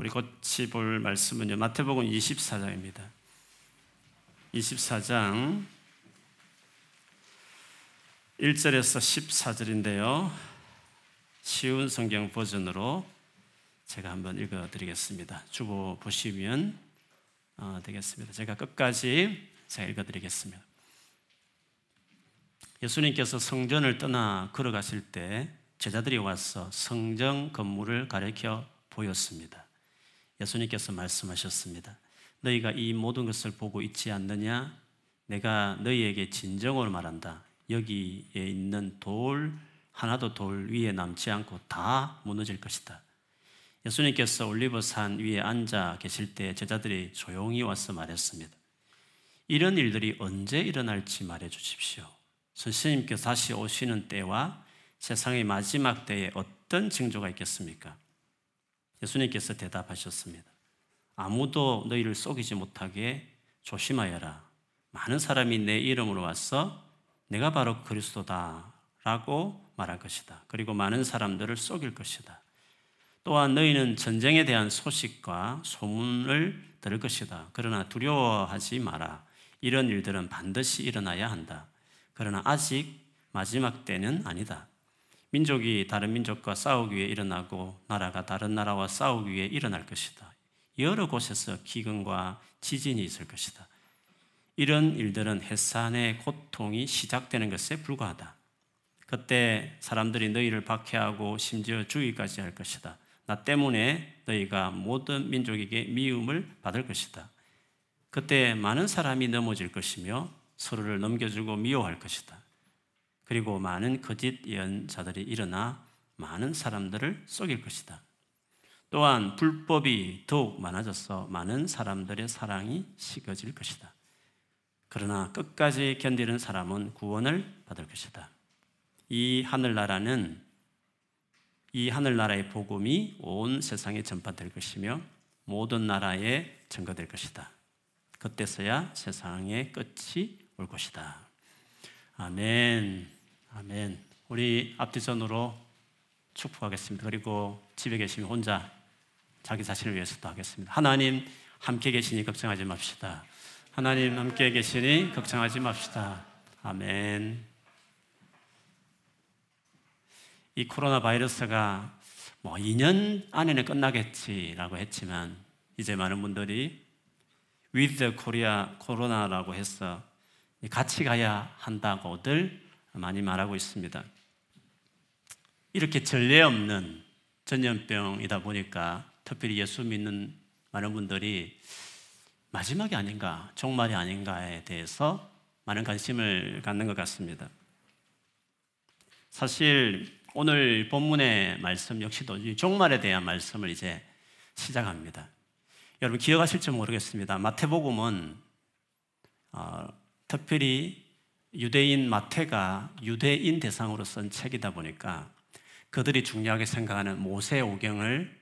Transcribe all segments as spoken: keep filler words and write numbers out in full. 우리 같이 볼 말씀은요, 마태복음 이십사 장입니다. 이십사 장 일 절에서 십사 절인데요. 쉬운 성경 버전으로 제가 한번 읽어드리겠습니다. 주보 보시면 되겠습니다. 제가 끝까지 제가 읽어드리겠습니다. 예수님께서 성전을 떠나 걸어가실 때 제자들이 와서 성전 건물을 가리켜 보였습니다. 예수님께서 말씀하셨습니다. 너희가 이 모든 것을 보고 있지 않느냐? 내가 너희에게 진정으로 말한다. 여기에 있는 돌 하나도 돌 위에 남지 않고 다 무너질 것이다. 예수님께서 올리브산 위에 앉아 계실 때 제자들이 조용히 와서 말했습니다. 이런 일들이 언제 일어날지 말해 주십시오. 선생님께서 다시 오시는 때와 세상의 마지막 때에 어떤 징조가 있겠습니까? 예수님께서 대답하셨습니다. 아무도 너희를 속이지 못하게 조심하여라. 많은 사람이 내 이름으로 와서 내가 바로 그리스도다 라고 말할 것이다. 그리고 많은 사람들을 속일 것이다. 또한 너희는 전쟁에 대한 소식과 소문을 들을 것이다. 그러나 두려워하지 마라. 이런 일들은 반드시 일어나야 한다. 그러나 아직 마지막 때는 아니다. 민족이 다른 민족과 싸우기 위해 일어나고 나라가 다른 나라와 싸우기 위해 일어날 것이다. 여러 곳에서 기근과 지진이 있을 것이다. 이런 일들은 해산의 고통이 시작되는 것에 불과하다. 그때 사람들이 너희를 박해하고 심지어 죽이까지 할 것이다. 나 때문에 너희가 모든 민족에게 미움을 받을 것이다. 그때 많은 사람이 넘어질 것이며 서로를 넘겨주고 미워할 것이다. 그리고 많은 거짓 예언자들이 일어나 많은 사람들을 속일 것이다. 또한 불법이 더욱 많아져서 많은 사람들의 사랑이 식어질 것이다. 그러나 끝까지 견디는 사람은 구원을 받을 것이다. 이 하늘나라는 이 하늘나라의 복음이 온 세상에 전파될 것이며 모든 나라에 증거될 것이다. 그때서야 세상의 끝이 올 것이다. 아멘. 아멘. 우리 앞뒤전으로 축복하겠습니다. 그리고 집에 계시면 혼자 자기 자신을 위해서도 하겠습니다. 하나님 함께 계시니 걱정하지 맙시다. 하나님 함께 계시니 걱정하지 맙시다. 아멘. 이 코로나 바이러스가 뭐 이 년 안에는 끝나겠지라고 했지만 이제 많은 분들이 With the Korea 코로나라고 해서 같이 가야 한다고들 많이 말하고 있습니다. 이렇게 전례 없는 전염병이다 보니까 특별히 예수 믿는 많은 분들이 마지막이 아닌가, 종말이 아닌가에 대해서 많은 관심을 갖는 것 같습니다. 사실 오늘 본문의 말씀 역시도 종말에 대한 말씀을 이제 시작합니다. 여러분 기억하실지 모르겠습니다. 마태복음은 어, 특별히 유대인 마태가 유대인 대상으로 쓴 책이다 보니까 그들이 중요하게 생각하는 모세오경을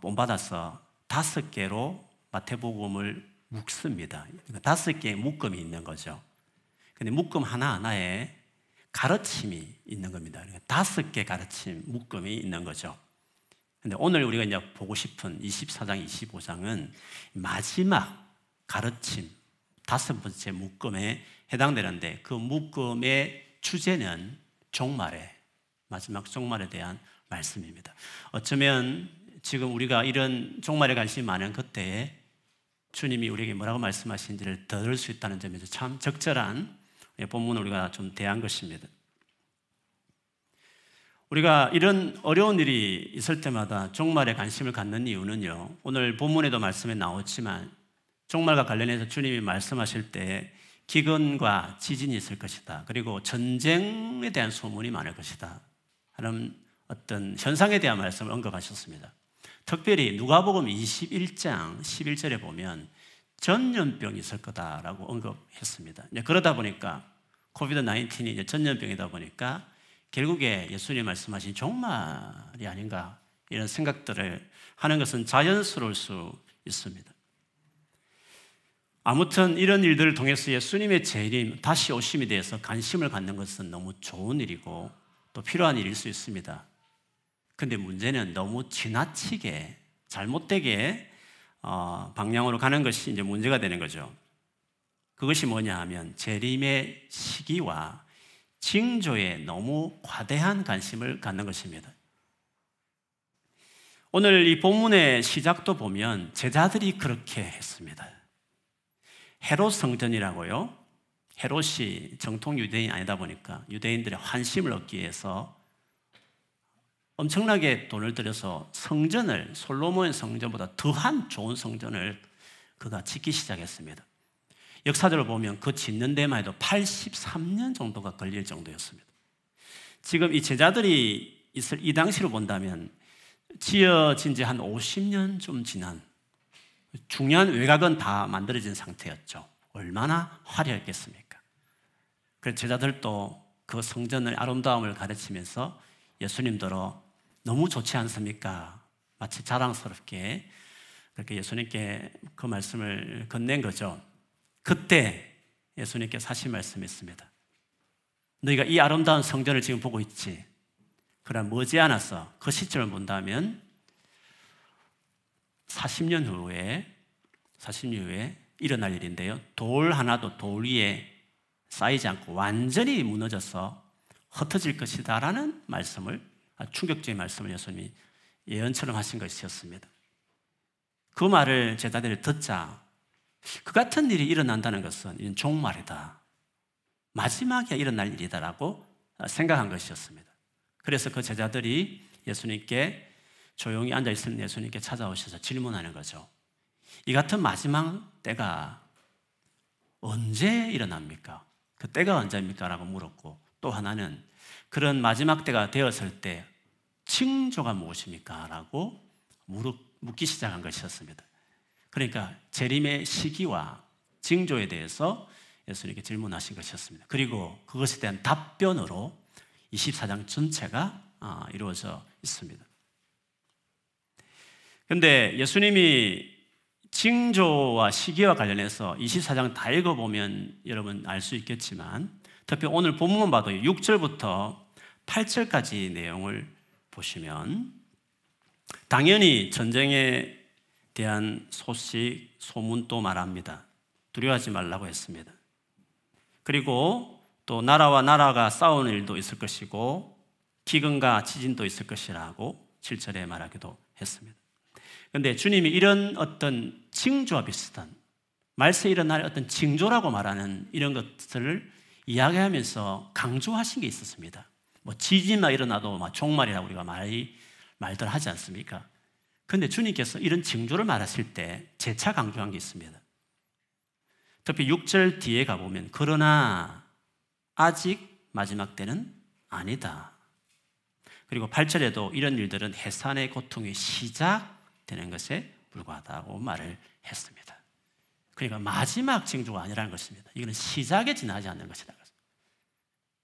본받아서 다섯 개로 마태복음을 묶습니다. 다섯 개의 묶음이 있는 거죠. 근데 묶음 하나하나에 가르침이 있는 겁니다. 다섯 개 가르침, 묶음이 있는 거죠. 근데 오늘 우리가 이제 보고 싶은 이십사 장, 이십오 장은 마지막 가르침, 다섯 번째 묶음에 해당되는데 그 묶음의 주제는 종말에, 마지막 종말에 대한 말씀입니다. 어쩌면 지금 우리가 이런 종말에 관심이 많은 그때에 주님이 우리에게 뭐라고 말씀하시는지를 들을 수 있다는 점에서 참 적절한 본문을 우리가 좀 대한 것입니다. 우리가 이런 어려운 일이 있을 때마다 종말에 관심을 갖는 이유는요, 오늘 본문에도 말씀에 나오지만 종말과 관련해서 주님이 말씀하실 때 기근과 지진이 있을 것이다. 그리고 전쟁에 대한 소문이 많을 것이다 하는 어떤 현상에 대한 말씀을 언급하셨습니다. 특별히 누가복음 이십일 장 십일 절에 보면 전염병이 있을 거다라고 언급했습니다. 그러다 보니까 코비드 나인틴이 이제 전염병이다 보니까 결국에 예수님이 말씀하신 종말이 아닌가 이런 생각들을 하는 것은 자연스러울 수 있습니다. 아무튼 이런 일들을 통해서 예수님의 재림, 다시 오심에 대해서 관심을 갖는 것은 너무 좋은 일이고 또 필요한 일일 수 있습니다. 근데 문제는 너무 지나치게 잘못되게 어, 방향으로 가는 것이 이제 문제가 되는 거죠. 그것이 뭐냐 하면 재림의 시기와 징조에 너무 과대한 관심을 갖는 것입니다. 오늘 이 본문의 시작도 보면 제자들이 그렇게 했습니다. 헤롯 성전이라고요. 헤롯이 정통 유대인이 아니다 보니까 유대인들의 환심을 얻기 위해서 엄청나게 돈을 들여서 성전을, 솔로몬 성전보다 더한 좋은 성전을 그가 짓기 시작했습니다. 역사적으로 보면 그 짓는 데만 해도 팔십삼 년 정도가 걸릴 정도였습니다. 지금 이 제자들이 있을 이 당시로 본다면 지어진 지 한 오십 년 좀 지난 중요한 외곽은 다 만들어진 상태였죠. 얼마나 화려했겠습니까? 그래서 제자들도 그 성전의 아름다움을 가르치면서 예수님더러 너무 좋지 않습니까? 마치 자랑스럽게 그렇게 예수님께 그 말씀을 건넨 거죠. 그때 예수님께 사실 말씀했습니다. 너희가 이 아름다운 성전을 지금 보고 있지? 그러나 머지않아서 그 시점을 본다면 사십 년 후에 사십 년 후에 일어날 일인데요. 돌 하나도 돌 위에 쌓이지 않고 완전히 무너져서 흩어질 것이다 라는 말씀을, 충격적인 말씀을 예수님이 예언처럼 하신 것이었습니다. 그 말을 제자들이 듣자 그 같은 일이 일어난다는 것은 이건 종말이다, 마지막에 일어날 일이다 라고 생각한 것이었습니다. 그래서 그 제자들이 예수님께, 조용히 앉아있을 예수님께 찾아오셔서 질문하는 거죠. 이 같은 마지막 때가 언제 일어납니까? 그 때가 언제입니까? 라고 물었고, 또 하나는 그런 마지막 때가 되었을 때 징조가 무엇입니까? 라고 묻기 시작한 것이었습니다. 그러니까 재림의 시기와 징조에 대해서 예수님께 질문하신 것이었습니다. 그리고 그것에 대한 답변으로 이십사 장 전체가 이루어져 있습니다. 그런데 예수님이 징조와 시기와 관련해서 이십사 장 다 읽어보면 여러분 알 수 있겠지만, 특히 오늘 본문만 봐도 육 절부터 팔 절까지 내용을 보시면 당연히 전쟁에 대한 소식, 소문도 말합니다. 두려워하지 말라고 했습니다. 그리고 또 나라와 나라가 싸우는 일도 있을 것이고 기근과 지진도 있을 것이라고 칠 절에 말하기도 했습니다. 근데 주님이 이런 어떤 징조와 비슷한, 말세에 일어날 어떤 징조라고 말하는 이런 것들을 이야기하면서 강조하신 게 있었습니다. 뭐 지진만 일어나도 막 종말이라고 우리가 많이 말들 하지 않습니까? 그런데 주님께서 이런 징조를 말하실 때 재차 강조한 게 있습니다. 특히 육 절 뒤에 가보면 그러나 아직 마지막 때는 아니다. 그리고 팔 절에도 이런 일들은 해산의 고통이 시작 되는 것에 불과하다고 말을 했습니다. 그러니까 마지막 징조가 아니라는 것입니다. 이거는 시작에 지나지 않는 것이다.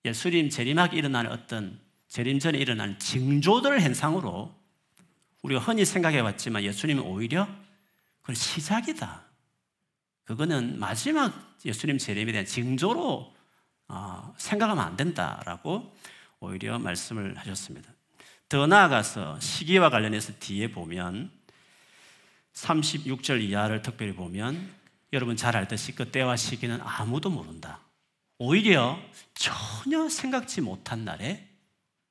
예수님 재림하기 일어나는 어떤, 재림 전에 일어나는 징조들 현상으로 우리가 흔히 생각해 봤지만 예수님은 오히려 그건 시작이다, 그거는 마지막 예수님 재림에 대한 징조로 어, 생각하면 안 된다라고 오히려 말씀을 하셨습니다. 더 나아가서 시기와 관련해서 뒤에 보면 삼십육 절 이하를 특별히 보면 여러분 잘 알듯이 그 때와 시기는 아무도 모른다, 오히려 전혀 생각지 못한 날에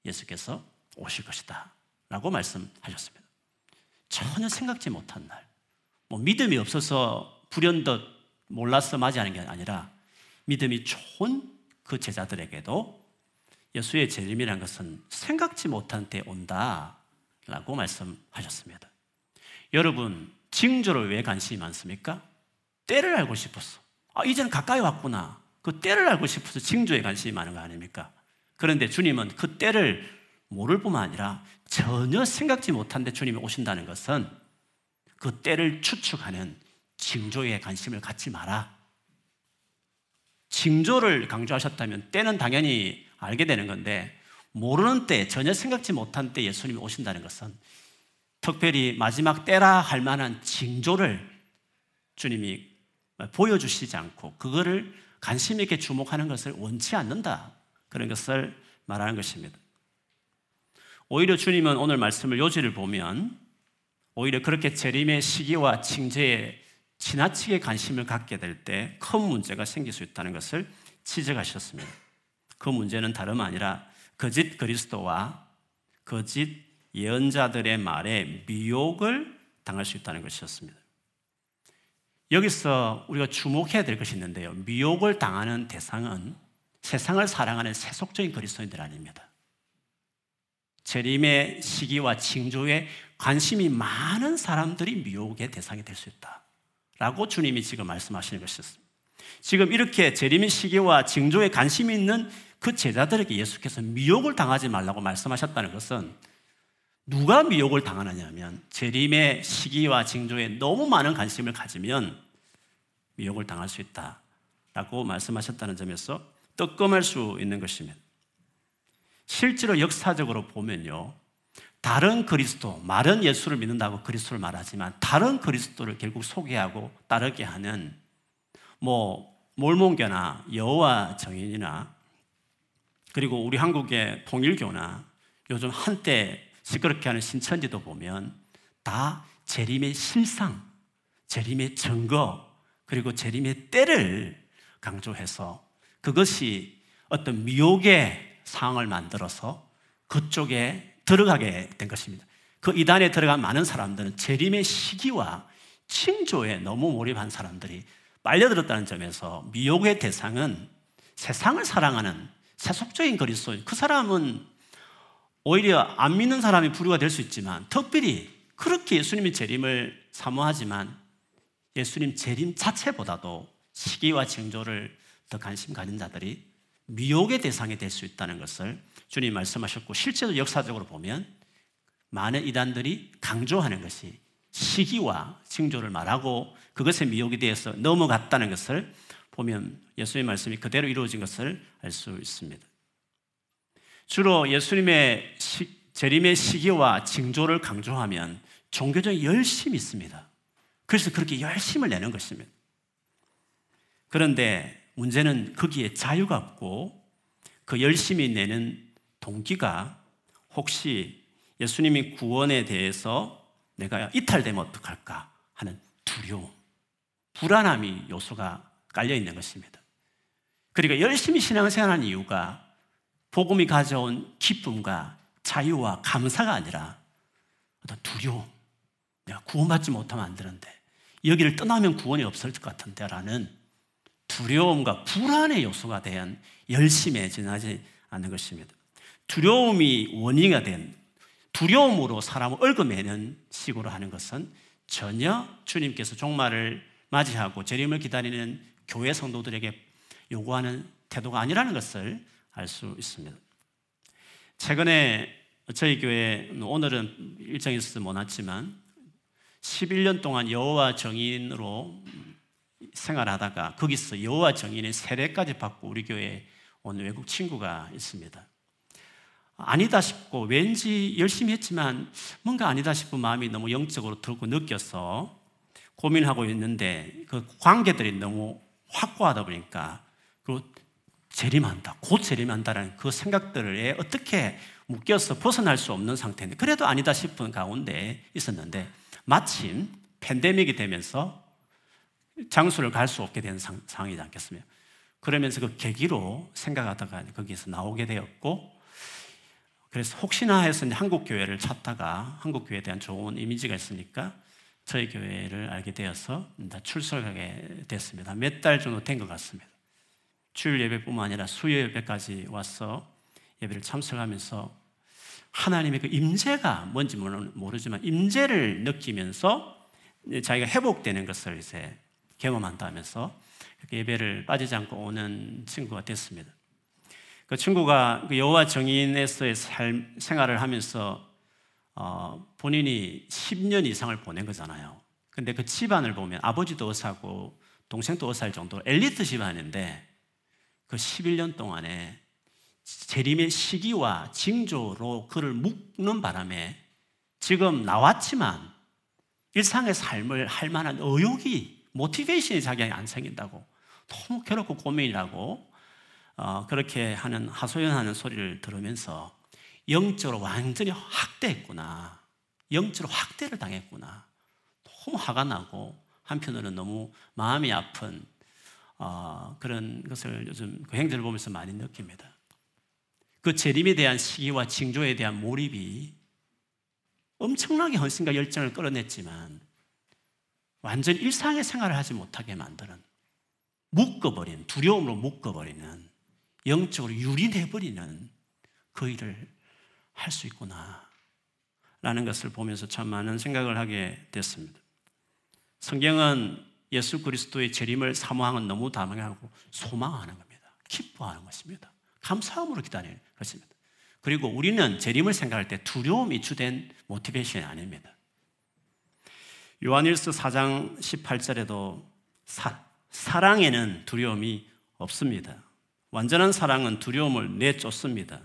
예수께서 오실 것이다 라고 말씀하셨습니다. 전혀 생각지 못한 날, 뭐 믿음이 없어서 불현듯 몰라서 맞이하는 게 아니라 믿음이 좋은 그 제자들에게도 예수의 재림이란 것은 생각지 못한 때 온다라고 말씀하셨습니다. 여러분, 징조를 왜 관심이 많습니까? 때를 알고 싶었어. 아, 이제는 가까이 왔구나. 그 때를 알고 싶어서 징조에 관심이 많은 거 아닙니까? 그런데 주님은 그 때를 모를 뿐만 아니라 전혀 생각지 못한 데 주님이 오신다는 것은 그 때를 추측하는 징조에 관심을 갖지 마라. 징조를 강조하셨다면 때는 당연히 알게 되는 건데, 모르는 때, 전혀 생각지 못한 때 예수님이 오신다는 것은 특별히 마지막 때라 할 만한 징조를 주님이 보여주시지 않고 그거를 관심 있게 주목하는 것을 원치 않는다, 그런 것을 말하는 것입니다. 오히려 주님은 오늘 말씀을 요지를 보면 오히려 그렇게 재림의 시기와 징조에 지나치게 관심을 갖게 될 때 큰 문제가 생길 수 있다는 것을 지적하셨습니다. 그 문제는 다름 아니라 거짓 그리스도와 거짓 예언자들의 말에 미혹을 당할 수 있다는 것이었습니다. 여기서 우리가 주목해야 될 것이 있는데요, 미혹을 당하는 대상은 세상을 사랑하는 세속적인 그리스도인들 아닙니다. 재림의 시기와 징조에 관심이 많은 사람들이 미혹의 대상이 될 수 있다 라고 주님이 지금 말씀하시는 것이었습니다. 지금 이렇게 재림의 시기와 징조에 관심이 있는 그 제자들에게 예수께서 미혹을 당하지 말라고 말씀하셨다는 것은 누가 미혹을 당하느냐면, 재림의 시기와 징조에 너무 많은 관심을 가지면 미혹을 당할 수 있다라고 말씀하셨다는 점에서 뜨끔할 수 있는 것입니다. 실제로 역사적으로 보면요, 다른 그리스도, 말은 예수를 믿는다고 그리스도를 말하지만 다른 그리스도를 결국 소개하고 따르게 하는 뭐 몰몬교나 여호와 정인이나, 그리고 우리 한국의 통일교나 요즘 한때 시끄럽게 하는 신천지도 보면 다 재림의 실상, 재림의 증거, 그리고 재림의 때를 강조해서 그것이 어떤 미혹의 상황을 만들어서 그쪽에 들어가게 된 것입니다. 그 이단에 들어간 많은 사람들은 재림의 시기와 징조에 너무 몰입한 사람들이 빨려들었다는 점에서 미혹의 대상은 세상을 사랑하는 세속적인 그리스도인, 그 사람은 오히려 안 믿는 사람이 부류가 될 수 있지만, 특별히 그렇게 예수님의 재림을 사모하지만 예수님 재림 자체보다도 시기와 징조를 더 관심 가진 자들이 미혹의 대상이 될 수 있다는 것을 주님 말씀하셨고, 실제로 역사적으로 보면 많은 이단들이 강조하는 것이 시기와 징조를 말하고 그것에 미혹이 되어서 넘어갔다는 것을 보면 예수님의 말씀이 그대로 이루어진 것을 알 수 있습니다. 주로 예수님의 시, 재림의 시기와 징조를 강조하면 종교적인 열심이 있습니다. 그래서 그렇게 열심을 내는 것입니다. 그런데 문제는 거기에 자유가 없고 그 열심이 내는 동기가 혹시 예수님의 구원에 대해서 내가 이탈되면 어떡할까 하는 두려움, 불안함이 요소가 깔려 있는 것입니다. 그러니까 열심히 신앙생활하는 이유가 복음이 가져온 기쁨과 자유와 감사가 아니라 어떤 두려움, 내가 구원받지 못하면 안 되는데, 여기를 떠나면 구원이 없을 것 같은데 라는 두려움과 불안의 요소가 된 열심에 지나지 않는 것입니다. 두려움이 원인이 된, 두려움으로 사람을 얽어매는 식으로 하는 것은 전혀 주님께서 종말을 맞이하고 재림을 기다리는 교회 성도들에게 요구하는 태도가 아니라는 것을 알 수 있습니다. 최근에 저희 교회, 오늘은 일정이 있어서 못 왔지만 십일 년 동안 여호와 정인으로 생활하다가 거기서 여호와 정인의 세례까지 받고 우리 교회에 온 외국 친구가 있습니다. 아니다 싶고, 왠지 열심히 했지만 뭔가 아니다 싶은 마음이 너무 영적으로 들고 느껴서 고민하고 있는데, 그 관계들이 너무 확고하다 보니까 그 재림한다, 곧 재림한다라는 그 생각들에 어떻게 묶여서 벗어날 수 없는 상태인데, 그래도 아니다 싶은 가운데 있었는데, 마침 팬데믹이 되면서 장소를 갈 수 없게 된 상황이지 않겠습니까? 그러면서 그 계기로 생각하다가 거기에서 나오게 되었고, 그래서 혹시나 해서 한국교회를 찾다가 한국교회에 대한 좋은 이미지가 있으니까 저희 교회를 알게 되어서 출석하게 됐습니다. 몇 달 정도 된 것 같습니다. 주일 예배뿐만 아니라 수요 예배까지 와서 예배를 참석하면서 하나님의 그 임재가 뭔지 모르지만 임재를 느끼면서 자기가 회복되는 것을 이제 경험한다면서 예배를 빠지지 않고 오는 친구가 됐습니다. 그 친구가 여호와 정인에서의 삶, 생활을 하면서 어, 본인이 십 년 이상을 보낸 거잖아요. 근데 그 집안을 보면 아버지도 의사고 동생도 의사일 정도로 엘리트 집안인데, 그 십일 년 동안에 재림의 시기와 징조로 그를 묶는 바람에 지금 나왔지만 일상의 삶을 할 만한 의욕이, 모티베이션이 자기에게 안 생긴다고, 너무 괴롭고 고민이라고 어, 그렇게 하는 하소연하는 소리를 들으면서 영적으로 완전히 학대했구나, 영적으로 학대를 당했구나. 너무 화가 나고 한편으로는 너무 마음이 아픈 어, 그런 것을 요즘 그 행들을 보면서 많이 느낍니다. 그 재림에 대한 시기와 징조에 대한 몰입이 엄청나게 헌신과 열정을 끌어냈지만 완전 일상의 생활을 하지 못하게 만드는, 묶어버리는, 두려움으로 묶어버리는, 영적으로 유린해버리는 그 일을 할 수 있구나 라는 것을 보면서 참 많은 생각을 하게 됐습니다. 성경은 예수 그리스도의 재림을 사모하는 너무 다망하고 소망하는 겁니다. 기뻐하는 것입니다. 감사함으로 기다리는 것입니다. 그리고 우리는 재림을 생각할 때 두려움이 주된 모티베이션이 아닙니다. 요한일서 사 장 십팔 절에도 사, 사랑에는 두려움이 없습니다. 완전한 사랑은 두려움을 내쫓습니다.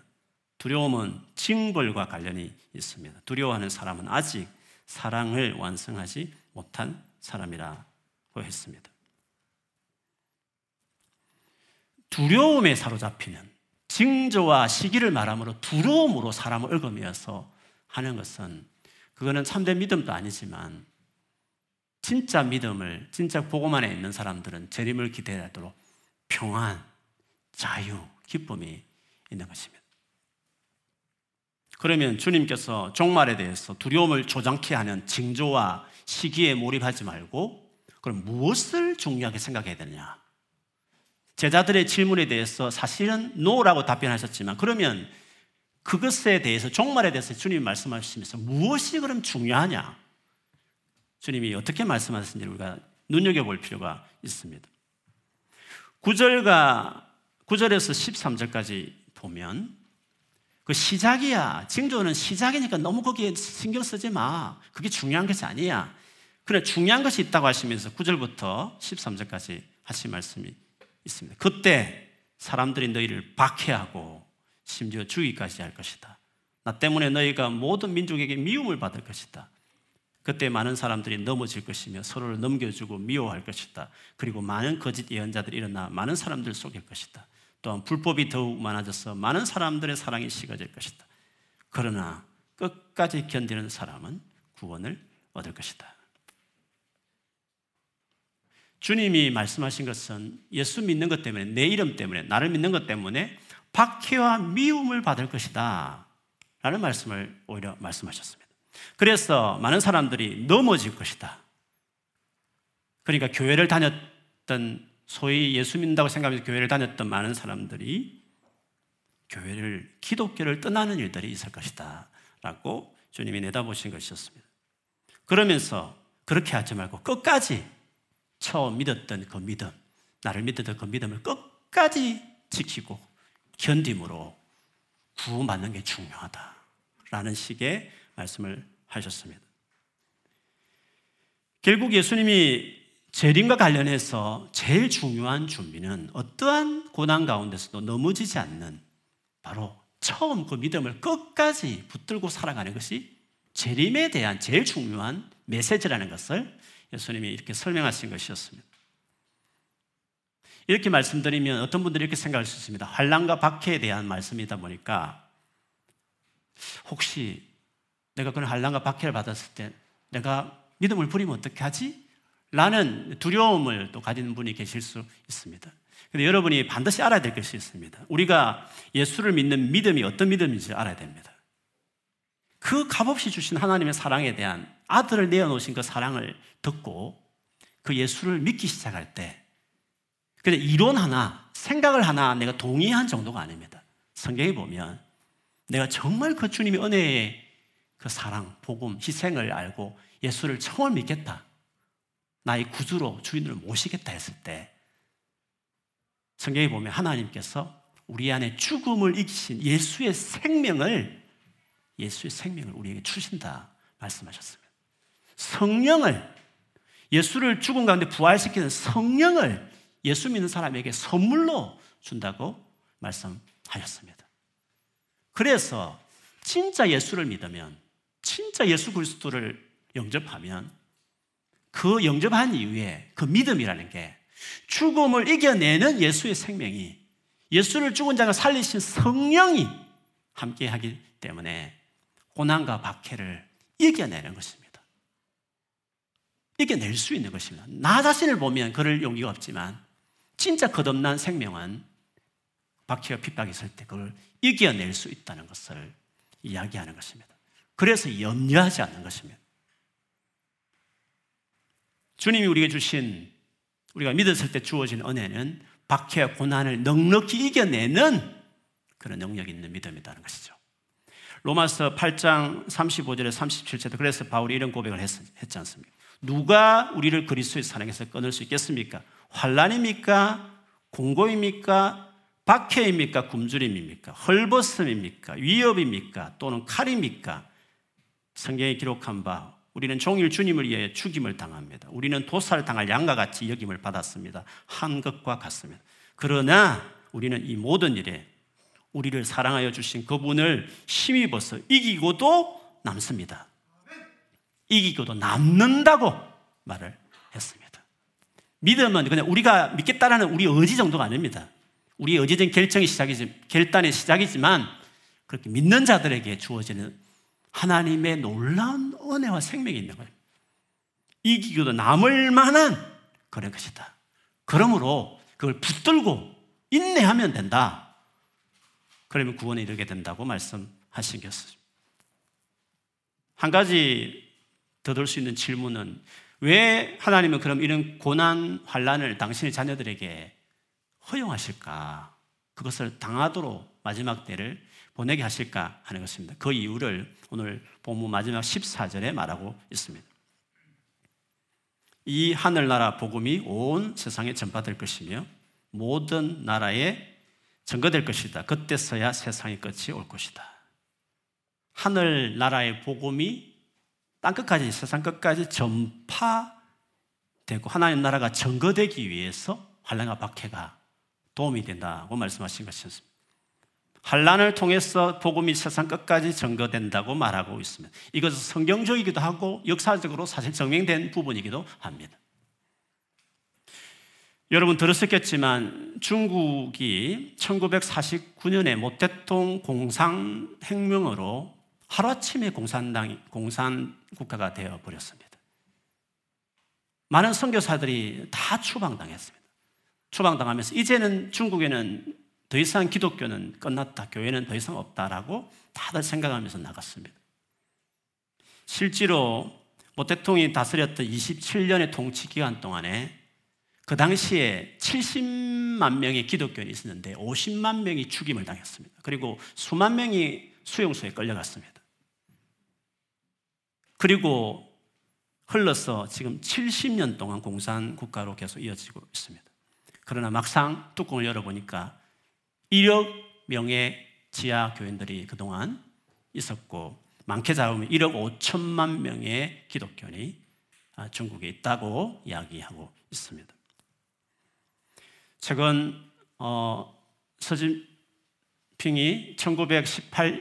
두려움은 징벌과 관련이 있습니다. 두려워하는 사람은 아직 사랑을 완성하지 못한 사람이라고 했습니다. 두려움에 사로잡히는 징조와 시기를 말함으로 두려움으로 사람을 얽어매어서 하는 것은, 그거는 참된 믿음도 아니지만 진짜 믿음을, 진짜 복음 안에 있는 사람들은 재림을 기대하도록 평안, 자유, 기쁨이 있는 것입니다. 그러면 주님께서 종말에 대해서 두려움을 조장케 하는 징조와 시기에 몰입하지 말고 그럼 무엇을 중요하게 생각해야 되느냐? 제자들의 질문에 대해서 사실은 노라고 답변하셨지만 그러면 그것에 대해서, 종말에 대해서 주님이 말씀하시면서 무엇이 그럼 중요하냐? 주님이 어떻게 말씀하셨는지 우리가 눈여겨볼 필요가 있습니다. 구 절과 구 절에서 십삼 절까지 보면 그 시작이야. 징조는 시작이니까 너무 거기에 신경 쓰지 마. 그게 중요한 것이 아니야. 그러나 중요한 것이 있다고 하시면서 구 절부터 십삼 절까지 하신 말씀이 있습니다. 그때 사람들이 너희를 박해하고 심지어 죽이까지 할 것이다. 나 때문에 너희가 모든 민족에게 미움을 받을 것이다. 그때 많은 사람들이 넘어질 것이며 서로를 넘겨주고 미워할 것이다. 그리고 많은 거짓 예언자들이 일어나 많은 사람들을 속일 것이다. 또한 불법이 더욱 많아져서 많은 사람들의 사랑이 식어질 것이다. 그러나 끝까지 견디는 사람은 구원을 얻을 것이다. 주님이 말씀하신 것은 예수 믿는 것 때문에, 내 이름 때문에, 나를 믿는 것 때문에 박해와 미움을 받을 것이다 라는 말씀을 오히려 말씀하셨습니다. 그래서 많은 사람들이 넘어질 것이다. 그러니까 교회를 다녔던, 소위 예수 믿는다고 생각하면서 교회를 다녔던 많은 사람들이 교회를, 기독교를 떠나는 일들이 있을 것이다 라고 주님이 내다보신 것이었습니다. 그러면서 그렇게 하지 말고 끝까지 처음 믿었던 그 믿음, 나를 믿었던 그 믿음을 끝까지 지키고 견딤으로 구원받는 게 중요하다 라는 식의 말씀을 하셨습니다. 결국 예수님이 재림과 관련해서 제일 중요한 준비는 어떠한 고난 가운데서도 넘어지지 않는, 바로 처음 그 믿음을 끝까지 붙들고 살아가는 것이 재림에 대한 제일 중요한 메시지라는 것을 예수님이 이렇게 설명하신 것이었습니다. 이렇게 말씀드리면 어떤 분들이 이렇게 생각할 수 있습니다. 환난과 박해에 대한 말씀이다 보니까 혹시 내가 그런 환난과 박해를 받았을 때 내가 믿음을 버리면 어떻게 하지? 라는 두려움을 또 가진 분이 계실 수 있습니다. 그런데 여러분이 반드시 알아야 될 것이 있습니다. 우리가 예수를 믿는 믿음이 어떤 믿음인지 알아야 됩니다. 그 값없이 주신 하나님의 사랑에 대한, 아들을 내어놓으신 그 사랑을 듣고 그 예수를 믿기 시작할 때 그냥 이론 하나, 생각을 하나 내가 동의한 정도가 아닙니다. 성경에 보면 내가 정말 그 주님의 은혜의 그 사랑, 복음, 희생을 알고 예수를 정말 믿겠다, 나의 구주로 주인을 모시겠다 했을 때 성경에 보면 하나님께서 우리 안에 죽음을 이기신 예수의 생명을 예수의 생명을 우리에게 주신다 말씀하셨습니다. 성령을, 예수를 죽음 가운데 부활시키는 성령을 예수 믿는 사람에게 선물로 준다고 말씀하셨습니다. 그래서 진짜 예수를 믿으면, 진짜 예수 그리스도를 영접하면 그 영접한 이후에 그 믿음이라는 게 죽음을 이겨내는 예수의 생명이, 예수를 죽은 자가 살리신 성령이 함께하기 때문에 고난과 박해를 이겨내는 것입니다. 이겨낼 수 있는 것입니다. 나 자신을 보면 그럴 용기가 없지만 진짜 거듭난 생명은 박해와 핍박이 있을 때 그걸 이겨낼 수 있다는 것을 이야기하는 것입니다. 그래서 염려하지 않는 것입니다. 주님이 우리에게 주신, 우리가 믿었을 때 주어진 은혜는 박해와 고난을 넉넉히 이겨내는 그런 능력이 있는 믿음이라는 것이죠. 로마서 팔 장 삼십오 절에서 삼십칠 절도 그래서 바울이 이런 고백을 했, 했지 않습니까? 누가 우리를 그리스도의 사랑에서 끊을 수 있겠습니까? 환난입니까? 공고입니까? 박해입니까? 굶주림입니까? 헐벗음입니까? 위협입니까? 또는 칼입니까? 성경에 기록한 바 우리는 종일 주님을 위해 죽임을 당합니다. 우리는 도살당할 양과 같이 여김을 받았습니다. 한 것과 같습니다. 그러나 우리는 이 모든 일에 우리를 사랑하여 주신 그분을 힘입어서 이기고도 남습니다. 이기고도 남는다고 말을 했습니다. 믿음은 그냥 우리가 믿겠다라는 우리 의지 정도가 아닙니다. 우리의 의지적인 결정이 시작이지, 결단의 시작이지만 그렇게 믿는 자들에게 주어지는 하나님의 놀라운 은혜와 생명이 있는 거예요. 이기고도 남을 만한 그런 것이다. 그러므로 그걸 붙들고 인내하면 된다. 그러면 구원에 이르게 된다고 말씀하신 것입니다. 한 가지 더 들 수 있는 질문은, 왜 하나님은 그럼 이런 고난, 환난을 당신의 자녀들에게 허용하실까? 그것을 당하도록 마지막 때를 보내게 하실까 하는 것입니다. 그 이유를 오늘 본문 마지막 십사 절에 말하고 있습니다. 이 하늘나라 복음이 온 세상에 전파될 것이며 모든 나라에 증거될 것이다. 그때서야 세상의 끝이 올 것이다. 하늘나라의 복음이 땅끝까지, 세상 끝까지 전파되고 하나님 나라가 증거되기 위해서 환난과 박해가 도움이 된다고 말씀하신 것이었습니다. 환난을 통해서 복음이 세상 끝까지 증거된다고 말하고 있습니다. 이것은 성경적이기도 하고 역사적으로 사실 증명된 부분이기도 합니다. 여러분 들으셨겠지만 중국이 천구백사십구 년에 모택동 공산 혁명으로 하루아침에 공산당, 공산 국가가 되어버렸습니다. 많은 선교사들이 다 추방당했습니다. 추방당하면서 이제는 중국에는 더 이상 기독교는 끝났다, 교회는 더 이상 없다라고 다들 생각하면서 나갔습니다. 실제로 모택동이 다스렸던 이십칠 년의 통치 기간 동안에 그 당시에 칠십만 명의 기독교인이 있었는데 오십만 명이 죽임을 당했습니다. 그리고 수만 명이 수용소에 끌려갔습니다. 그리고 흘러서 지금 칠십 년 동안 공산국가로 계속 이어지고 있습니다. 그러나 막상 뚜껑을 열어보니까 일억 명의 지하 교인들이 그동안 있었고 많게 잡으면 일억 오천만 명의 기독교인이 중국에 있다고 이야기하고 있습니다. 최근 어, 서진핑이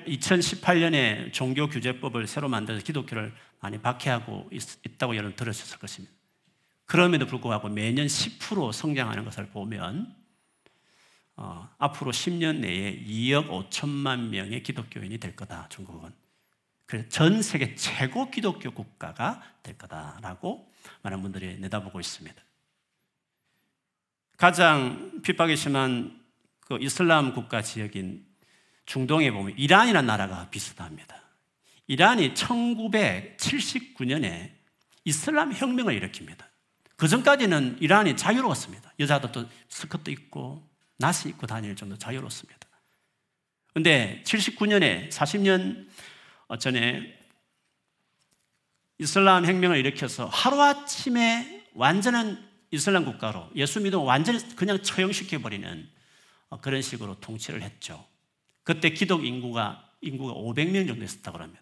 이천십팔 년에 종교규제법을 새로 만들어서 기독교를 많이 박해하고 있, 있다고 여러분 들으셨을 것입니다. 그럼에도 불구하고 매년 십 퍼센트 성장하는 것을 보면 어, 앞으로 십 년 내에 이억 오천만 명의 기독교인이 될 거다. 중국은 그래서 전 세계 최고 기독교 국가가 될 거다라고 많은 분들이 내다보고 있습니다. 가장 핍박이 심한 그 이슬람 국가 지역인 중동에 보면 이란이라는 나라가 비슷합니다. 이란이 천구백칠십구 년에 이슬람 혁명을 일으킵니다. 그 전까지는 이란이 자유로웠습니다. 여자들도 스커트 입고 나시 입고 다닐 정도 자유로웠습니다. 그런데 칠십구 년에 사십 년 전에 이슬람 혁명을 일으켜서 하루아침에 완전한 이슬람 국가로 예수 믿음을 완전히 그냥 처형시켜버리는 그런 식으로 통치를 했죠. 그때 기독 인구가, 인구가 오백 명 정도 있었다고 합니다.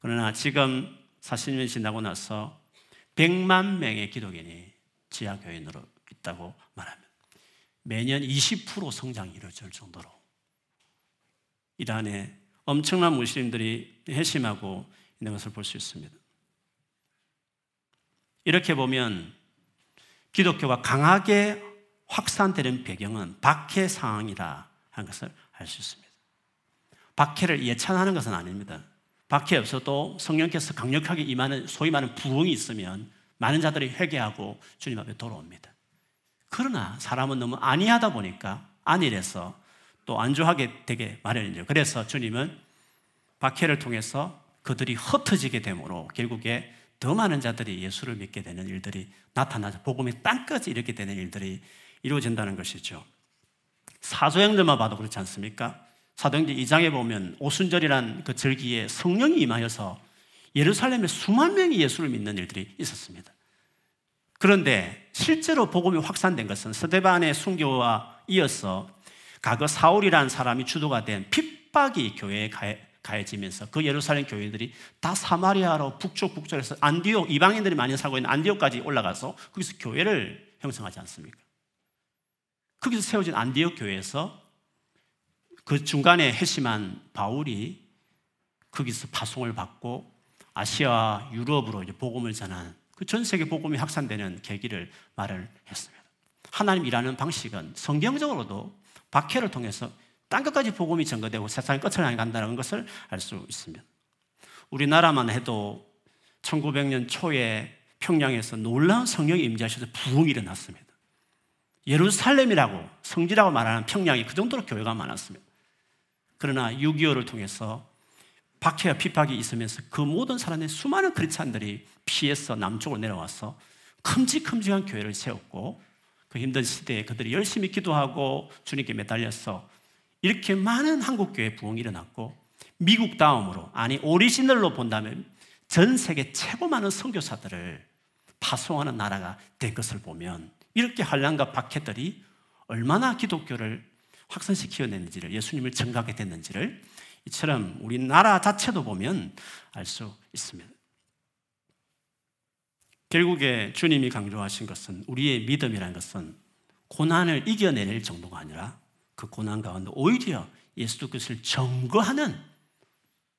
그러나 지금 사십 년 지나고 나서 백만 명의 기독인이 지하교인으로 있다고 말합니다. 매년 이십 퍼센트 성장이 이루어질 정도로 이란에 엄청난 무슬림들이 회심하고 있는 것을 볼 수 있습니다. 이렇게 보면 기독교가 강하게 확산되는 배경은 박해 상황이다 하는 것을 알 수 있습니다. 박해를 예찬하는 것은 아닙니다. 밖에 없어도 성령께서 강력하게 임하는 소위 말하는 부흥이 있으면 많은 자들이 회개하고 주님 앞에 돌아옵니다. 그러나 사람은 너무 안이하다 보니까 안일해서 또 안주하게 되게 마련이죠. 그래서 주님은 박해를 통해서 그들이 흩어지게 되므로 결국에 더 많은 자들이 예수를 믿게 되는 일들이 나타나서 복음이 땅까지 이렇게 되는 일들이 이루어진다는 것이죠. 사도행전만 봐도 그렇지 않습니까? 사도행전 이 장에 보면 오순절이란 그 절기에 성령이 임하여서 예루살렘에 수만 명이 예수를 믿는 일들이 있었습니다. 그런데 실제로 복음이 확산된 것은 스데반의 순교와 이어서 과거 사울이라는 사람이 주도가 된 핍박이 교회에 가해지면서 그 예루살렘 교회들이 다 사마리아로 북쪽 북쪽에서 안디옥, 이방인들이 많이 살고 있는 안디옥까지 올라가서 거기서 교회를 형성하지 않습니까? 거기서 세워진 안디옥 교회에서 그 중간에 회심한 바울이 거기서 파송을 받고 아시아와 유럽으로 이제 복음을 전한 그 전 세계 복음이 확산되는 계기를 말을 했습니다. 하나님 일하는 방식은 성경적으로도 박해를 통해서 땅 끝까지 복음이 전거되고 세상의 끝을 향해 간다는 것을 알 수 있습니다. 우리나라만 해도 천구백 년 초에 평양에서 놀라운 성령이 임재하셔서 부흥이 일어났습니다. 예루살렘이라고 성지라고 말하는 평양이 그 정도로 교회가 많았습니다. 그러나 육이오를 통해서 박해와 핍박이 있으면서 그 모든 사람의 수많은 크리스찬들이 피해서 남쪽으로 내려와서 큼직큼직한 교회를 세웠고 그 힘든 시대에 그들이 열심히 기도하고 주님께 매달려서 이렇게 많은 한국교회 부흥이 일어났고 미국 다음으로 아니 오리지널로 본다면 전 세계 최고 많은 선교사들을 파송하는 나라가 된 것을 보면 이렇게 환난과 박해들이 얼마나 기독교를 확산시키어냈는지를 예수님을 증거하게 됐는지를 이처럼 우리나라 자체도 보면 알 수 있습니다. 결국에 주님이 강조하신 것은 우리의 믿음이라는 것은 고난을 이겨낼 정도가 아니라 그 고난 가운데 오히려 예수 그리스도를 증거하는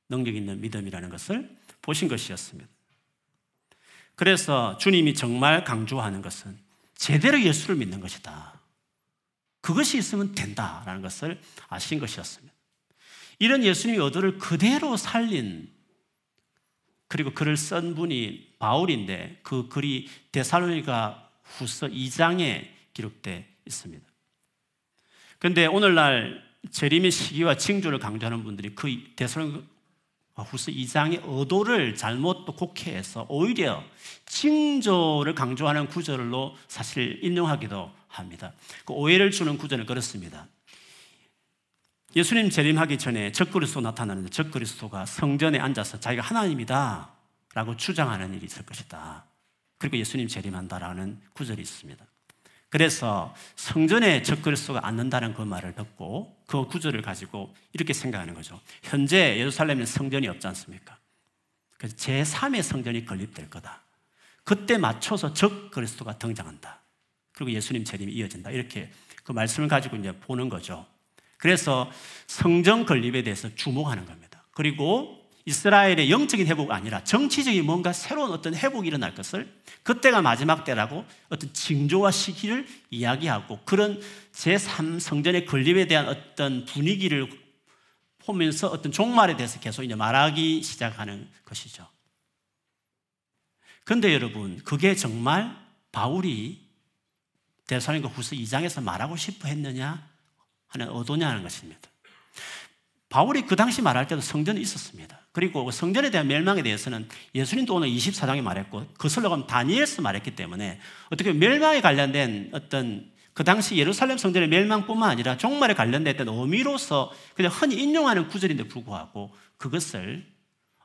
능력 있는 믿음이라는 것을 보신 것이었습니다. 그래서 주님이 정말 강조하는 것은 제대로 예수를 믿는 것이다. 그것이 있으면 된다라는 것을 아신 것이었습니다. 이런 예수님의 의도를 그대로 살린 그리고 글을 쓴 분이 바울인데 그 글이 데살로니가후서 이 장에 기록되어 있습니다. 그런데 오늘날 재림의 시기와 징조를 강조하는 분들이 그 데살로니가후서 이 장의 의도를 잘못 또 곡해해서 오히려 징조를 강조하는 구절로 사실 인용하기도 합니다. 그 오해를 주는 구절은 그렇습니다. 예수님 재림하기 전에 적그리스도 나타나는데 적그리스도가 성전에 앉아서 자기가 하나님이다 라고 주장하는 일이 있을 것이다. 그리고 예수님 재림한다라는 구절이 있습니다. 그래서 성전에 적그리스도가 앉는다는 그 말을 듣고 그 구절을 가지고 이렇게 생각하는 거죠. 현재 예루살렘에는 성전이 없지 않습니까? 그래서 제삼의 성전이 건립될 거다. 그때 맞춰서 적그리스도가 등장한다. 그리고 예수님 재림이 이어진다. 이렇게 그 말씀을 가지고 이제 보는 거죠. 그래서 성전 건립에 대해서 주목하는 겁니다. 그리고 이스라엘의 영적인 회복이 아니라 정치적인 뭔가 새로운 어떤 회복이 일어날 것을 그때가 마지막 때라고 어떤 징조와 시기를 이야기하고 그런 제삼 성전의 건립에 대한 어떤 분위기를 보면서 어떤 종말에 대해서 계속 이제 말하기 시작하는 것이죠. 그런데 여러분, 그게 정말 바울이 데살로니가후서 이 장에서 말하고 싶어 했느냐? 하는 의도냐는 것입니다. 바울이 그 당시 말할 때도 성전이 있었습니다. 그리고 성전에 대한 멸망에 대해서는 예수님도 오늘 이십사 장에 말했고 그슬로 가면 다니엘서 말했기 때문에 어떻게 멸망에 관련된 어떤 그 당시 예루살렘 성전의 멸망뿐만 아니라 종말에 관련된 의미로서 그냥 흔히 인용하는 구절인데 불구하고 그것을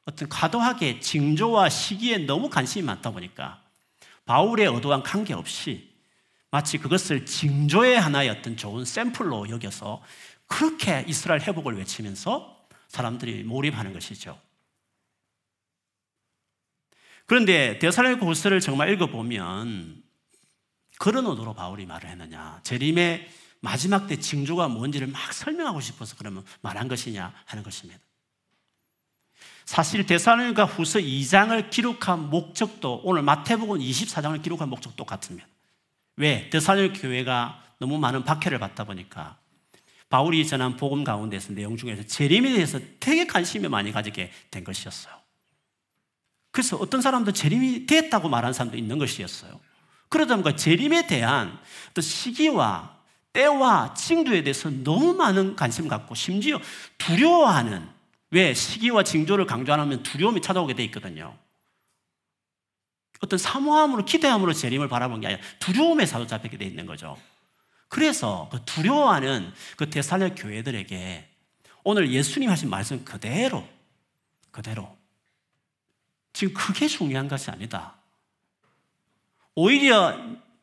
어떤 과도하게 징조와 시기에 너무 관심이 많다 보니까 바울의 의도와 관계없이 마치 그것을 징조의 하나의 어떤 좋은 샘플로 여겨서 그렇게 이스라엘 회복을 외치면서 사람들이 몰입하는 것이죠. 그런데 데살로니가후서를 정말 읽어보면 그런 의도로 바울이 말을 했느냐, 재림의 마지막 때 징조가 뭔지를 막 설명하고 싶어서 그러면 말한 것이냐 하는 것입니다. 사실 데살로니가후서 이 장을 기록한 목적도 오늘 마태복음 이십사 장을 기록한 목적도 같습니다. 왜? 데살로니가 교회가 너무 많은 박해를 받다 보니까 바울이 전한 복음 가운데서 내용 중에서 재림에 대해서 되게 관심을 많이 가지게 된 것이었어요. 그래서 어떤 사람도 재림이 됐다고 말하는 사람도 있는 것이었어요. 그러다 보니까 재림에 대한 어떤 시기와 때와 징조에 대해서 너무 많은 관심을 갖고 심지어 두려워하는, 왜 시기와 징조를 강조 안 하면 두려움이 찾아오게 돼 있거든요. 어떤 사모함으로 기대함으로 재림을 바라본 게 아니라 두려움에 사로잡히게 돼 있는 거죠. 그래서 그 두려워하는 그 데살로니가 교회들에게 오늘 예수님 하신 말씀 그대로 그대로 지금 그게 중요한 것이 아니다. 오히려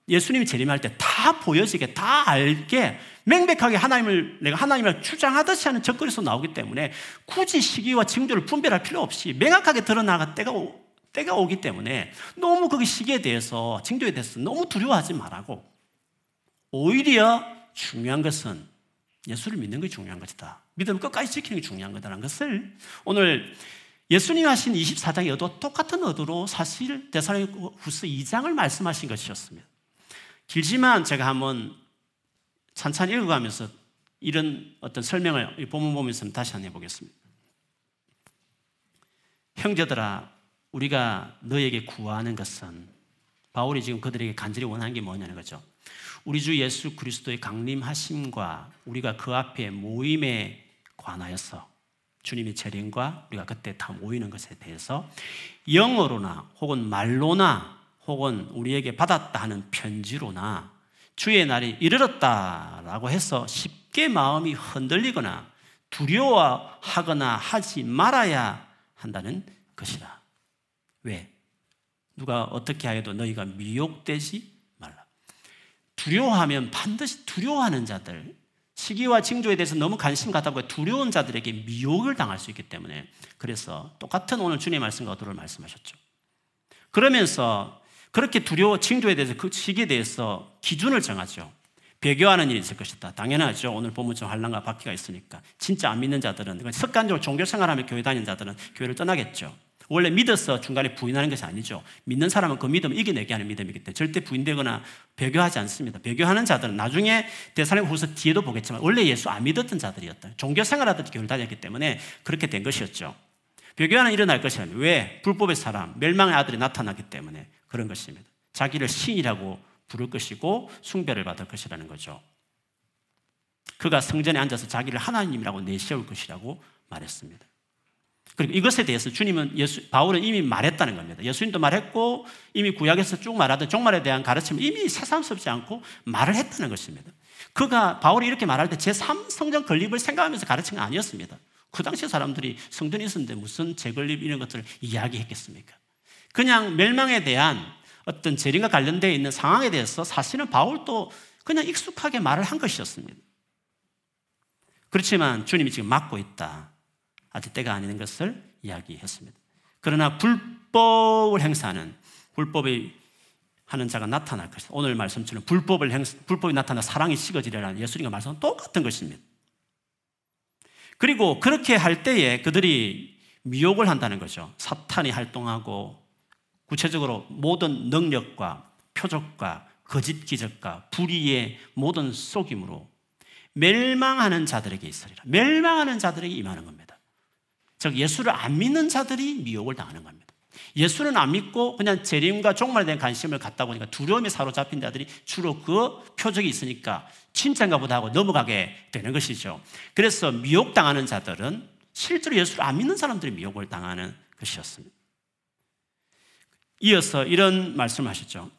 예수님이 재림할 때 다 보여지게, 다 알게, 명백하게 하나님을, 내가 하나님을 주장하듯이 하는 접근에서 나오기 때문에 굳이 시기와 징조를 분별할 필요 없이 명확하게 드러나가 때가, 오, 때가 오기 때문에 너무 그 시기에 대해서, 징조에 대해서 너무 두려워하지 말라고, 오히려 중요한 것은 예수를 믿는 게 중요한 것이다. 믿음을 끝까지 지키는 게 중요한 거다라는 것을 오늘 예수님 하신 이십사 장의 어도와 똑같은 어도로 사실 데살로니가후서 이 장을 말씀하신 것이었습니다. 길지만 제가 한번 찬찬히 읽어가면서 이런 어떤 설명을 본문 보면서 다시 한번 해보겠습니다. 형제들아, 우리가 너에게 구하는 것은, 바울이 지금 그들에게 간절히 원하는 게 뭐냐는 거죠. 우리 주 예수 그리스도의 강림하심과 우리가 그 앞에 모임에 관하여서, 주님의 재림과 우리가 그때 다 모이는 것에 대해서 영어로나 혹은 말로나 혹은 우리에게 받았다 하는 편지로나 주의 날이 이르렀다라고 해서 쉽게 마음이 흔들리거나 두려워하거나 하지 말아야 한다는 것이라. 왜? 누가 어떻게 하여도 너희가 미혹되지 말라. 두려워하면 반드시 두려워하는 자들, 시기와 징조에 대해서 너무 관심 갖다고 두려운 자들에게 미혹을 당할 수 있기 때문에, 그래서 똑같은 오늘 주님의 말씀과 어도를 말씀하셨죠. 그러면서 그렇게 두려워, 징조에 대해서, 그 시기에 대해서 기준을 정하죠. 배교하는 일이 있을 것이다. 당연하죠. 오늘 본문처럼 환난과 박해가 있으니까. 진짜 안 믿는 자들은, 습관적으로 종교생활하며 교회 다니는 자들은 교회를 떠나겠죠. 원래 믿어서 중간에 부인하는 것이 아니죠. 믿는 사람은 그 믿음을 이겨내게 하는 믿음이기 때문에 절대 부인되거나 배교하지 않습니다. 배교하는 자들은 나중에 데살로니가후서 뒤에도 보겠지만 원래 예수 안 믿었던 자들이었다. 종교생활하듯이 교회를 다녔기 때문에 그렇게 된 것이었죠. 배교하는 일어날 것이 아니에요. 왜? 불법의 사람, 멸망의 아들이 나타나기 때문에 그런 것입니다. 자기를 신이라고 부를 것이고 숭배를 받을 것이라는 거죠. 그가 성전에 앉아서 자기를 하나님이라고 내세울 것이라고 말했습니다. 그리고 이것에 대해서 주님은, 예수, 바울은 이미 말했다는 겁니다. 예수님도 말했고 이미 구약에서 쭉 말하던 종말에 대한 가르침을 이미 새삼스럽지 않고 말을 했다는 것입니다. 그가, 바울이 이렇게 말할 때 제삼 성전 건립을 생각하면서 가르친 건 아니었습니다. 그 당시 사람들이 성전이 있었는데 무슨 재건립 이런 것들을 이야기했겠습니까? 그냥 멸망에 대한 어떤 재림과 관련되어 있는 상황에 대해서 사실은 바울도 그냥 익숙하게 말을 한 것이었습니다. 그렇지만 주님이 지금 막고 있다, 아직 때가 아닌 것을 이야기했습니다. 그러나 불법을 행사하는, 불법이 하는 자가 나타날 것이다. 오늘 말씀처럼 불법을 행사, 불법이 나타나 사랑이 식어지려라는 예수님과 말씀은 똑같은 것입니다. 그리고 그렇게 할 때에 그들이 미혹을 한다는 거죠. 사탄이 활동하고 구체적으로 모든 능력과 표적과 거짓 기적과 불의의 모든 속임으로 멸망하는 자들에게 있으리라. 멸망하는 자들에게 임하는 겁니다. 즉, 예수를 안 믿는 자들이 미혹을 당하는 겁니다. 예수는 안 믿고 그냥 재림과 종말에 대한 관심을 갖다 보니까 두려움에 사로잡힌 자들이 주로 그 표적이 있으니까 진짜인가 보다 하고 넘어가게 되는 것이죠. 그래서 미혹당하는 자들은 실제로 예수를 안 믿는 사람들이 미혹을 당하는 것이었습니다. 이어서 이런 말씀을 하셨죠.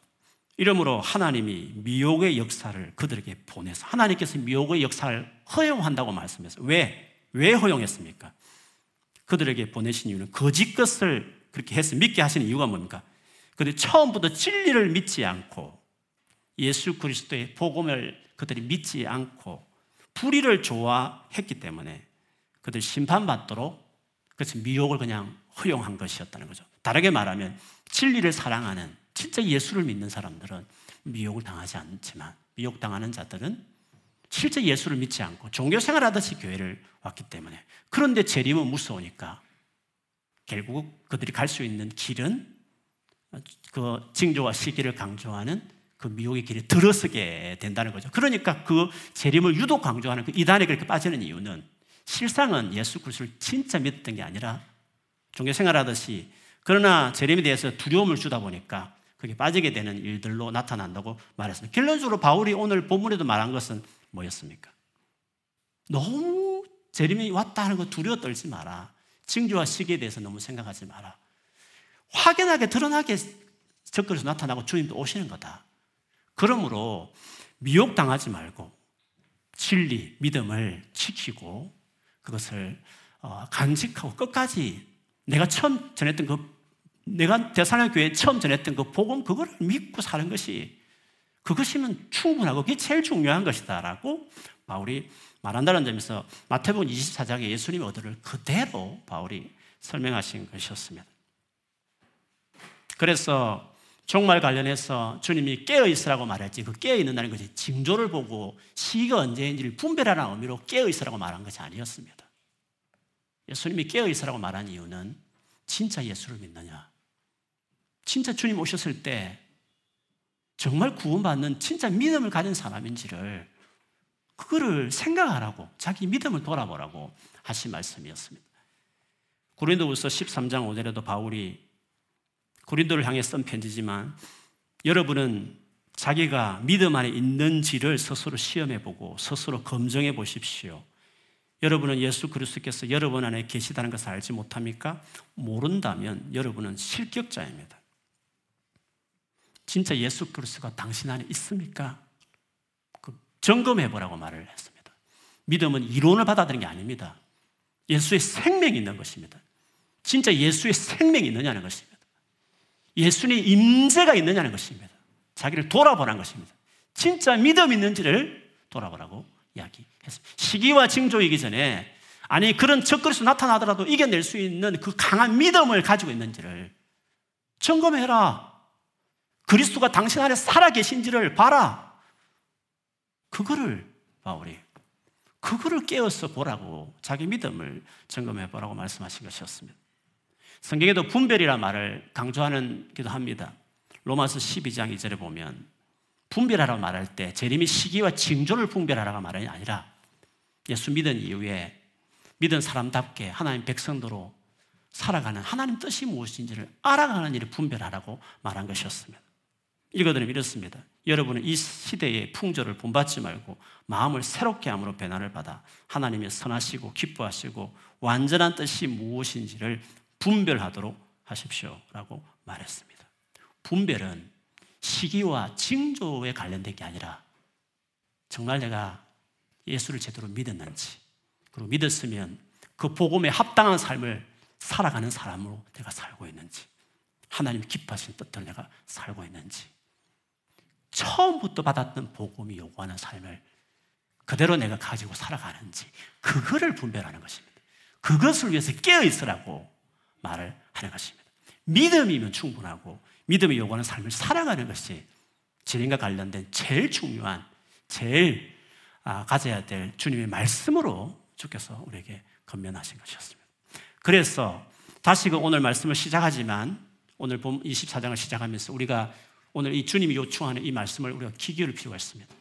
이러므로 하나님이 미혹의 역사를 그들에게 보내서, 하나님께서 미혹의 역사를 허용한다고 말씀했어요. 왜? 왜 허용했습니까? 그들에게 보내신 이유는 거짓 것을 그렇게 해서 믿게 하시는 이유가 뭡니까? 그들이 처음부터 진리를 믿지 않고 예수 그리스도의 복음을 그들이 믿지 않고 불의를 좋아했기 때문에 그들이 심판받도록, 그래서 미혹을 그냥 허용한 것이었다는 거죠. 다르게 말하면 진리를 사랑하는, 진짜 예수를 믿는 사람들은 미혹을 당하지 않지만, 미혹당하는 자들은 실제 예수를 믿지 않고 종교생활 하듯이 교회를 왔기 때문에, 그런데 재림은 무서우니까 결국 그들이 갈 수 있는 길은 그 징조와 시기를 강조하는 그 미혹의 길에 들어서게 된다는 거죠. 그러니까 그 재림을 유독 강조하는 그 이단에 그렇게 빠지는 이유는 실상은 예수 그리스도를 진짜 믿었던 게 아니라 종교생활하듯이 그러나 재림에 대해서 두려움을 주다 보니까 그게 빠지게 되는 일들로 나타난다고 말했습니다. 결론적으로 바울이 오늘 본문에도 말한 것은 뭐였습니까? 너무 재림이 왔다 하는 거 두려워 떨지 마라. 징조와 시기에 대해서 너무 생각하지 마라. 확연하게 드러나게 적그리스도 나타나고 주님도 오시는 거다. 그러므로 미혹당하지 말고 진리, 믿음을 지키고 그것을 간직하고 끝까지 내가 처음 전했던 그 내가 데살로니가 교회에 처음 전했던 그 복음 그거를 믿고 사는 것이 그것이면 충분하고 그게 제일 중요한 것이다 라고 바울이 말한다는 점에서 마태복음 이십사 장에 예수님의 어도를 그대로 바울이 설명하신 것이었습니다. 그래서 종말 관련해서 주님이 깨어있으라고 말했지 그 깨어있는다는 것이 징조를 보고 시기가 언제인지를 분별하라는 의미로 깨어있으라고 말한 것이 아니었습니다. 예수님이 깨어있으라고 말한 이유는 진짜 예수를 믿느냐 진짜 주님 오셨을 때 정말 구원받는 진짜 믿음을 가진 사람인지를 그거를 생각하라고 자기 믿음을 돌아보라고 하신 말씀이었습니다. 고린도후서 십삼 장 오 절에도 바울이 고린도를 향해 쓴 편지지만 여러분은 자기가 믿음 안에 있는지를 스스로 시험해보고 스스로 검증해 보십시오. 여러분은 예수 그리스도께서 여러분 안에 계시다는 것을 알지 못합니까? 모른다면 여러분은 실격자입니다. 진짜 예수 그리스도가 당신 안에 있습니까? 점검해보라고 말을 했습니다. 믿음은 이론을 받아들이는 게 아닙니다. 예수의 생명이 있는 것입니다. 진짜 예수의 생명이 있느냐는 것입니다. 예수님의 임재가 있느냐는 것입니다. 자기를 돌아보라는 것입니다. 진짜 믿음 있는지를 돌아보라고 이야기했습니다. 시기와 징조이기 전에 아니 그런 적그리스도 나타나더라도 이겨낼 수 있는 그 강한 믿음을 가지고 있는지를 점검해라. 그리스도가 당신 안에 살아계신지를 봐라. 그거를 바울이 그거를 깨어서 보라고 자기 믿음을 점검해 보라고 말씀하신 것이었습니다. 성경에도 분별이라는 말을 강조하는 기도 합니다. 로마서 십이 장 이 절에 보면 분별하라고 말할 때 재림의 시기와 징조를 분별하라고 말하는 게 아니라 예수 믿은 이후에 믿은 사람답게 하나님 백성도로 살아가는 하나님 뜻이 무엇인지를 알아가는 일을 분별하라고 말한 것이었습니다. 읽어드리면 이렇습니다. 여러분은 이 시대의 풍조를 본받지 말고 마음을 새롭게 함으로 변화를 받아 하나님의 선하시고 기뻐하시고 완전한 뜻이 무엇인지를 분별하도록 하십시오 라고 말했습니다. 분별은 시기와 징조에 관련된 게 아니라 정말 내가 예수를 제대로 믿었는지 그리고 믿었으면 그 복음에 합당한 삶을 살아가는 사람으로 내가 살고 있는지 하나님 기뻐하신 뜻대로 내가 살고 있는지 처음부터 받았던 복음이 요구하는 삶을 그대로 내가 가지고 살아가는지 그거를 분별하는 것입니다. 그것을 위해서 깨어있으라고 말을 하는 것입니다. 믿음이면 충분하고 믿음이 요구하는 삶을 살아가는 것이 재림과 관련된 제일 중요한 제일 아, 가져야 될 주님의 말씀으로 주께서 우리에게 권면하신 것이었습니다. 그래서 다시 그 오늘 말씀을 시작하지만 오늘 본 이십사 장을 시작하면서 우리가 오늘 이 주님이 요청하는 이 말씀을 우리가 귀 기울일 필요가 있습니다.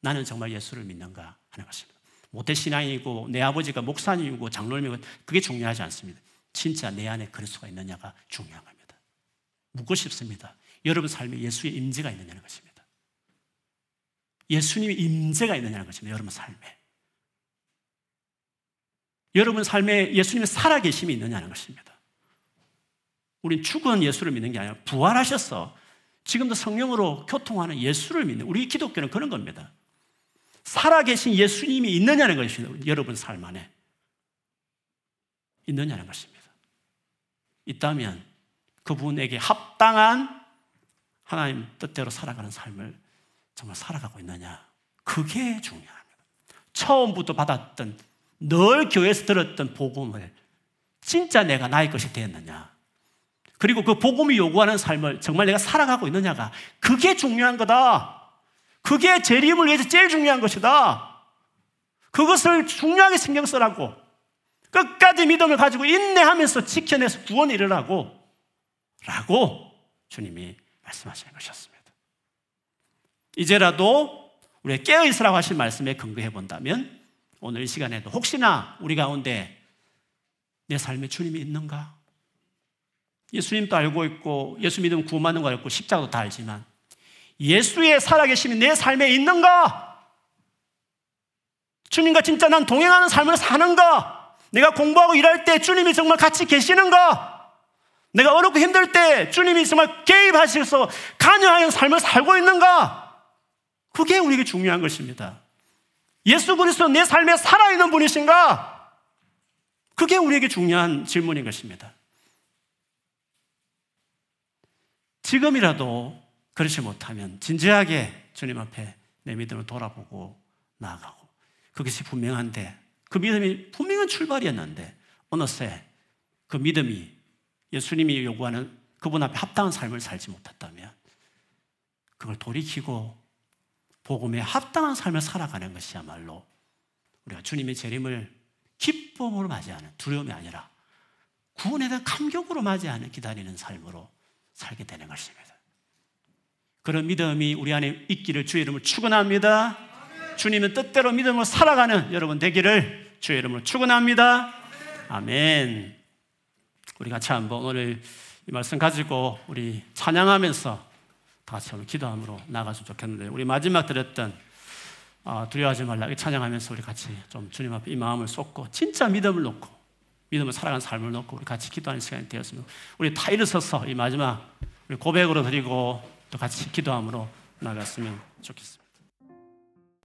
나는 정말 예수를 믿는가 하는 것입니다. 모태신앙이고 내 아버지가 목사님이고 장로님이고 그게 중요하지 않습니다. 진짜 내 안에 그리스도가 있느냐가 중요한 겁니다. 묻고 싶습니다. 여러분 삶에 예수의 임재가 있느냐는 것입니다. 예수님의 임재가 있느냐는 것입니다. 여러분 삶에. 여러분 삶에 예수님의 살아계심이 있느냐는 것입니다. 우린 죽은 예수를 믿는 게 아니라 부활하셔서 지금도 성령으로 교통하는 예수를 믿는 우리 기독교는 그런 겁니다. 살아계신 예수님이 있느냐는 것입니다. 여러분 삶 안에 있느냐는 것입니다. 있다면 그분에게 합당한 하나님 뜻대로 살아가는 삶을 정말 살아가고 있느냐 그게 중요합니다. 처음부터 받았던 늘 교회에서 들었던 복음을 진짜 내가 나의 것이 되었느냐 그리고 그 복음이 요구하는 삶을 정말 내가 살아가고 있느냐가 그게 중요한 거다. 그게 재림을 위해서 제일 중요한 것이다. 그것을 중요하게 신경 쓰라고 끝까지 믿음을 가지고 인내하면서 지켜내서 구원을 이루라고 라고 주님이 말씀하시는 것이었습니다. 이제라도 우리의 깨어있으라고 하신 말씀에 근거해 본다면 오늘 이 시간에도 혹시나 우리 가운데 내 삶에 주님이 있는가? 예수님도 알고 있고 예수 믿으면 구원받는 거 알고 십자가도 다 알지만 예수의 살아계심이 내 삶에 있는가? 주님과 진짜 난 동행하는 삶을 사는가? 내가 공부하고 일할 때 주님이 정말 같이 계시는가? 내가 어렵고 힘들 때 주님이 정말 개입하셔서 관여하는 삶을 살고 있는가? 그게 우리에게 중요한 것입니다. 예수 그리스도 내 삶에 살아있는 분이신가? 그게 우리에게 중요한 질문인 것입니다. 지금이라도 그렇지 못하면 진지하게 주님 앞에 내 믿음을 돌아보고 나아가고, 그것이 분명한데, 그 믿음이 분명한 출발이었는데 어느새 그 믿음이 예수님이 요구하는 그분 앞에 합당한 삶을 살지 못했다면 그걸 돌이키고 복음에 합당한 삶을 살아가는 것이야말로 우리가 주님의 재림을 기쁨으로 맞이하는, 두려움이 아니라 구원에 대한 감격으로 맞이하는, 기다리는 삶으로 살게 되는 것입니다. 그런 믿음이 우리 안에 있기를 주의 이름으로 축원합니다. 주님의 뜻대로 믿음으로 살아가는 여러분 되기를 주의 이름으로 축원합니다. 아멘. 우리 같이 한번 오늘 이 말씀 가지고 우리 찬양하면서 다 같이 오늘 기도함으로 나아가서 좋겠는데, 우리 마지막 드렸던 아, 두려워하지 말라 이 찬양하면서 우리 같이 좀 주님 앞에 이 마음을 쏟고 진짜 믿음을 놓고 믿음을 살아가는 삶을 놓고 우리 같이 기도하는 시간이 되었습니다. 우리 다 일어서서 이 마지막 우리 고백으로 드리고 또 같이 기도함으로 나아갔으면 좋겠습니다.